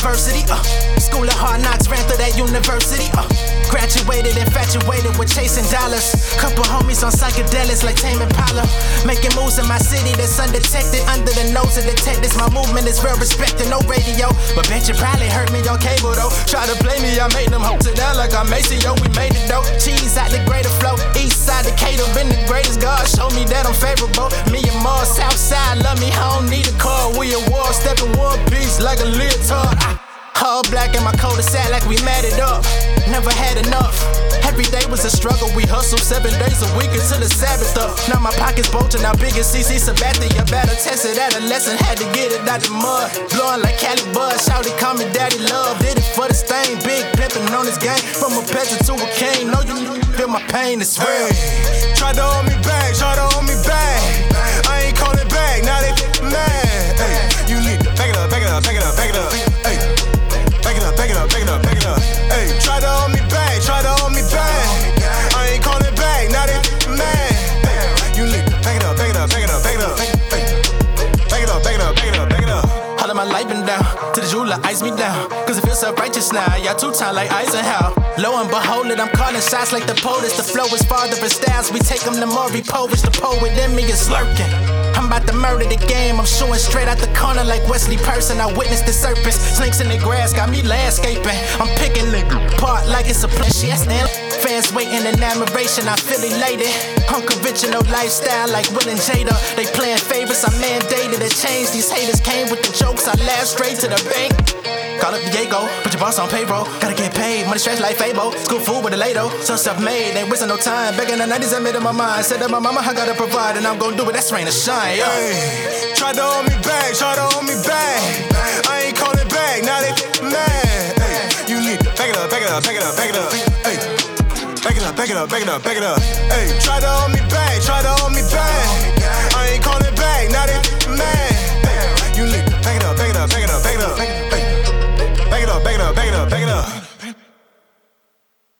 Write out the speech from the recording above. adversity. School of hard knocks, ran through that university. Graduated, infatuated with chasing dollars. Couple homies on psychedelics like Tame Impala. Making moves in my city that's undetected. Under the nose of detectives, my movement is well respected. No radio, but bet you probably heard me on cable though. Try to blame me, I made them hoes it down like I'm Macy, yo, we made it though. Cheese out the greater flow, east side Decatur, been the greatest. God show me that I'm favorable. Me and Maury, south side, love me, I don't need a car. We a war, step in one piece like a leotard. All black in my cul-de-sac like we mad it up. Never had enough. Every day was a struggle. We hustled 7 days a week until the Sabbath up. Now my pockets bulging out big as CC Sabathia. Battle tested adolescent, had to get it out the mud. Blowing like Cali buzz, shouty call me daddy love. Did it for the stain, big pimping on this game. From a peasant to a king, no you feel my pain, it's real. Hey, try to hold me back, try to hold me back. I ain't calling back, now they mad. Hey, you need to back it up, back it up, back it up, back it up. Ice me down, cause it feels so righteous now. Y'all two-time like Eisenhower. Lo and behold it, I'm calling shots like the POTUS. The flow is farther in styles. We take them to Maury, Polish. The poet within me is lurking. I'm about to murder the game. I'm shooting straight out the corner like Wesley Person. I witnessed the serpents. Snakes in the grass got me landscaping. I'm picking the part like it's a place. Yes, now fans waiting in admiration. I feel elated. Unconventional lifestyle like Will and Jada. They playing favors. I mandated a change. These haters came with the jokes. I laughed straight to the bank. Call up Diego, put your boss on payroll. Gotta get paid, money stretch like Fabo. School food with a Lado, so self-made, ain't wasting no time. Back in the 90s, I made up my mind. Said that my mama, I gotta provide, and I'm gonna do it, that's rain or shine. Yo. Hey, try to hold me back, try to hold me back. I ain't calling back, now they mad. Hey, you need to back it up, back it up, back it up, back it up. Hey, back it up, back it up, back it up, back it up. Hey, try to hold me back, try to hold me back.